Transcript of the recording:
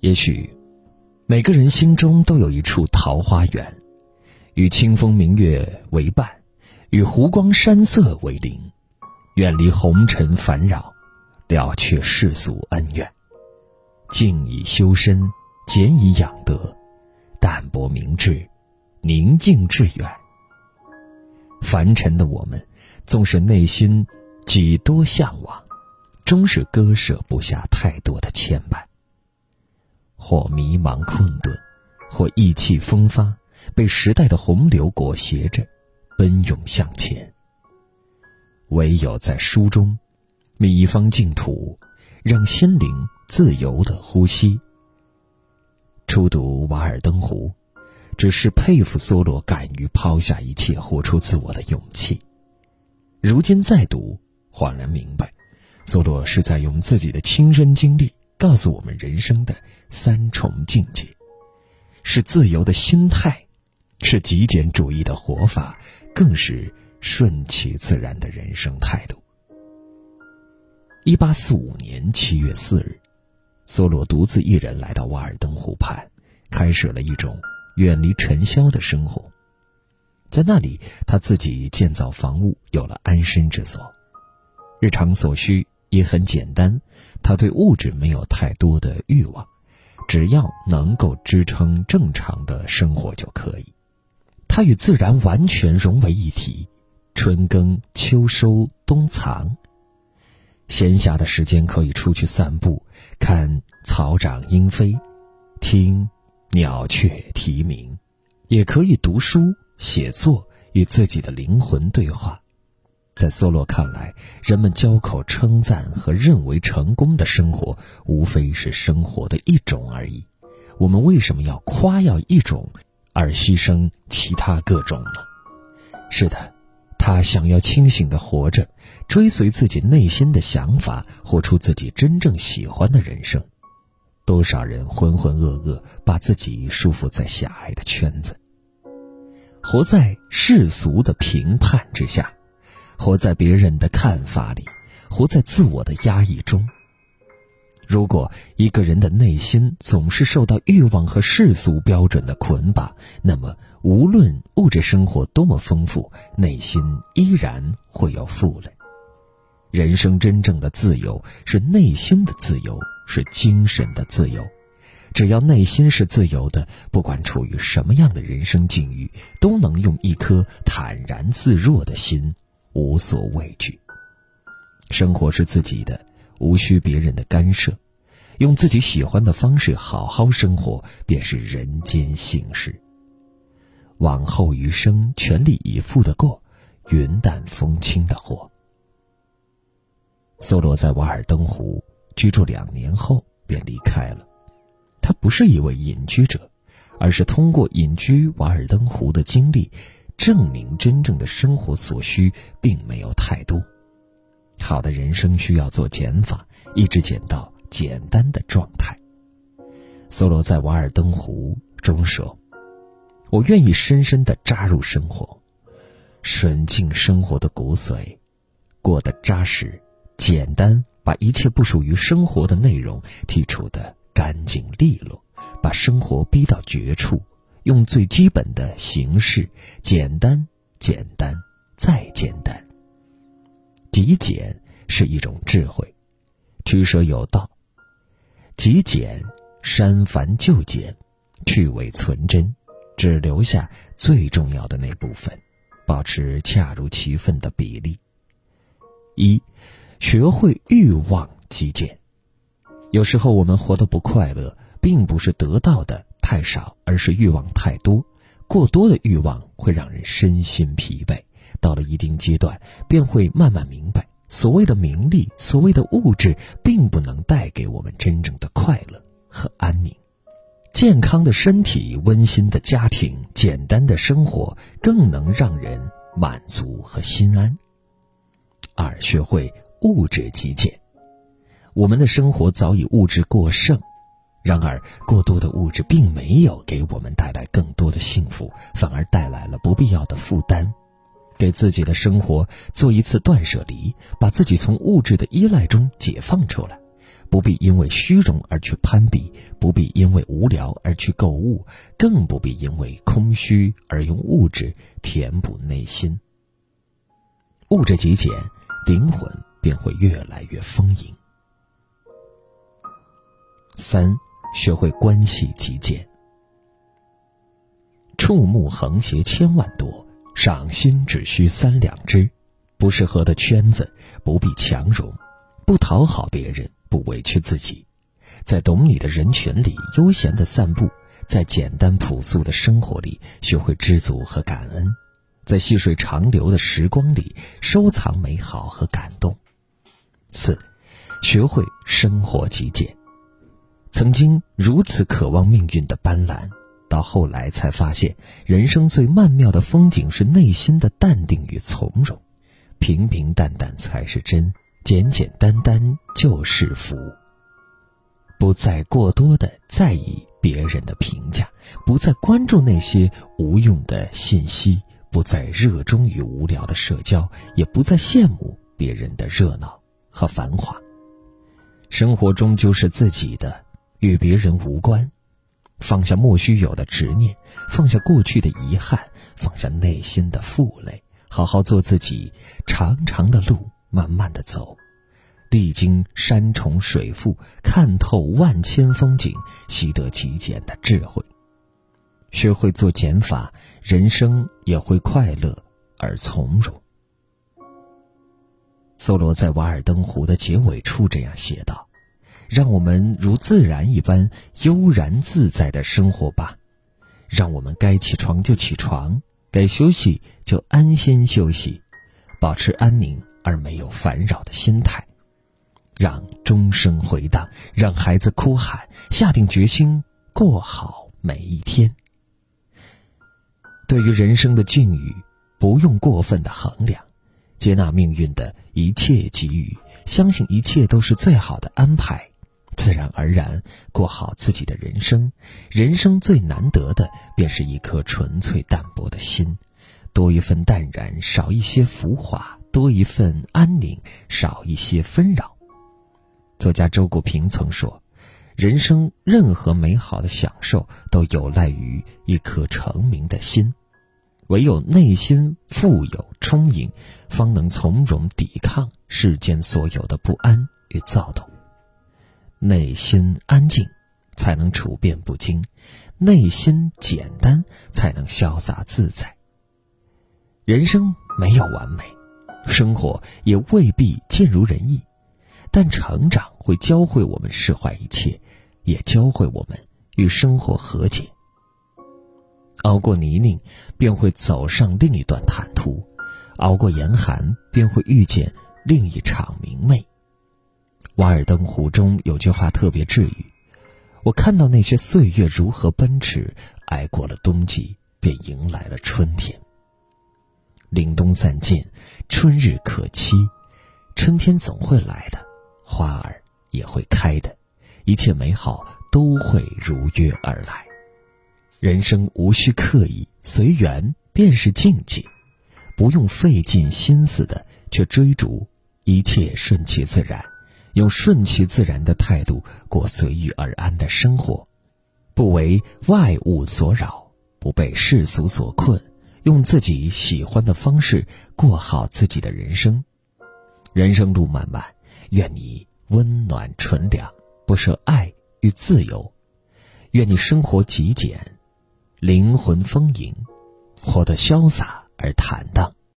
也许每个人心中都有一处桃花源，与清风明月为伴，与湖光山色为邻，远离红尘烦扰，了却世俗恩怨，静以修身，俭以养德，淡泊明志，宁静致远。凡尘的我们，纵使内心几多向往，终是割舍不下太多的牵绊，或迷茫困顿，或意气风发，被时代的洪流裹挟着奔涌向前。唯有在书中觅一方净土，让心灵自由的呼吸。初读瓦尔登湖，只是佩服梭罗敢于抛下一切活出自我的勇气。如今再读，恍然明白，梭罗是在用自己的亲身经历告诉我们人生的三重境界，是自由的心态，是极简主义的活法，更是顺其自然的人生态度。1845年7月4日，梭罗独自一人来到瓦尔登湖畔，开始了一种远离尘嚣的生活。在那里，他自己建造房屋，有了安身之所，日常所需也很简单。他对物质没有太多的欲望，只要能够支撑正常的生活就可以。它与自然完全融为一体，春耕秋收冬藏，闲暇的时间可以出去散步，看草长莺飞，听鸟雀啼鸣，也可以读书写作，与自己的灵魂对话。在梭罗看来，人们交口称赞和认为成功的生活，无非是生活的一种而已。我们为什么要夸耀一种而牺牲其他各种呢？是的，他想要清醒地活着，追随自己内心的想法，活出自己真正喜欢的人生。多少人浑浑噩噩，把自己束缚在狭隘的圈子，活在世俗的评判之下，活在别人的看法里，活在自我的压抑中。如果一个人的内心总是受到欲望和世俗标准的捆绑，那么无论物质生活多么丰富，内心依然会有负累。人生真正的自由是内心的自由，是精神的自由。只要内心是自由的，不管处于什么样的人生境遇，都能用一颗坦然自若的心无所畏惧。生活是自己的，无需别人的干涉，用自己喜欢的方式好好生活，便是人间幸事。往后余生，全力以赴的过，云淡风轻的活。梭罗在瓦尔登湖居住2年后便离开了。他不是一位隐居者，而是通过隐居瓦尔登湖的经历，证明真正的生活所需并没有太多。好的人生需要做减法，一直减到简单的状态。梭罗在瓦尔登湖中说，我愿意深深地扎入生活，吮尽生活的骨髓，过得扎实简单，把一切不属于生活的内容剔除得干净利落，把生活逼到绝处，用最基本的形式，简单简单再简单。极简是一种智慧，取舍有道。极简删繁就简，去伪存真，只留下最重要的那部分，保持恰如其分的比例。1. 学会欲望极简。有时候我们活得不快乐，并不是得到的太少，而是欲望太多。过多的欲望会让人身心疲惫，到了一定阶段，便会慢慢明白，所谓的名利，所谓的物质，并不能带给我们真正的快乐和安宁。健康的身体，温馨的家庭，简单的生活，更能让人满足和心安。2. 学会物质极简。我们的生活早已物质过剩，然而过多的物质并没有给我们带来更多的幸福，反而带来了不必要的负担。给自己的生活做一次断舍离，把自己从物质的依赖中解放出来，不必因为虚荣而去攀比，不必因为无聊而去购物，更不必因为空虚而用物质填补内心。物质极简，灵魂便会越来越丰盈。3. 学会关系极简。触目横斜1,000,000多，赏心只需3-2只。不适合的圈子不必强融，不讨好别人，不委屈自己，在懂你的人群里悠闲的散步，在简单朴素的生活里学会知足和感恩，在细水长流的时光里收藏美好和感动。4. 学会生活极简。曾经如此渴望命运的斑斓，到后来才发现，人生最曼妙的风景是内心的淡定与从容。平平淡淡才是真，简简单单就是福。不再过多的在意别人的评价，不再关注那些无用的信息，不再热衷于无聊的社交，也不再羡慕别人的热闹和繁华。生活终究是自己的，与别人无关。放下莫须有的执念，放下过去的遗憾，放下内心的负累，好好做自己，长长的路慢慢的走，历经山重水复，看透万千风景，习得极简的智慧。学会做减法，人生也会快乐而从容。梭罗在《瓦尔登湖》的结尾处这样写道：让我们如自然一般悠然自在的生活吧，让我们该起床就起床，该休息就安心休息，保持安宁而没有烦扰的心态，让钟声回荡，让孩子哭喊，下定决心过好每一天。对于人生的境遇，不用过分的衡量，接纳命运的一切给予，相信一切都是最好的安排，自然而然过好自己的人生。人生最难得的便是一颗纯粹淡泊的心，多一份淡然，少一些浮华，多一份安宁，少一些纷扰。作家周国平曾说，人生任何美好的享受都有赖于一颗澄明的心，唯有内心富有充盈，方能从容抵抗世间所有的不安与躁动。内心安静才能处变不惊，内心简单才能潇洒自在。人生没有完美，生活也未必尽如人意，但成长会教会我们释怀一切，也教会我们与生活和解。熬过泥泞，便会走上另一段坦途，熬过严寒，便会遇见另一场明媚。瓦尔登湖中有句话特别治愈，我看到那些岁月如何奔驰，挨过了冬季，便迎来了春天。凛冬散尽，春日可期，春天总会来的，花儿也会开的，一切美好都会如约而来。人生无需刻意，随缘便是境界，不用费尽心思的去追逐，一切顺其自然，用顺其自然的态度过随遇而安的生活，不为外物所扰，不被世俗所困，用自己喜欢的方式过好自己的人生。人生路漫漫，愿你温暖纯良，不舍爱与自由，愿你生活极简，灵魂丰盈，活得潇洒而坦荡。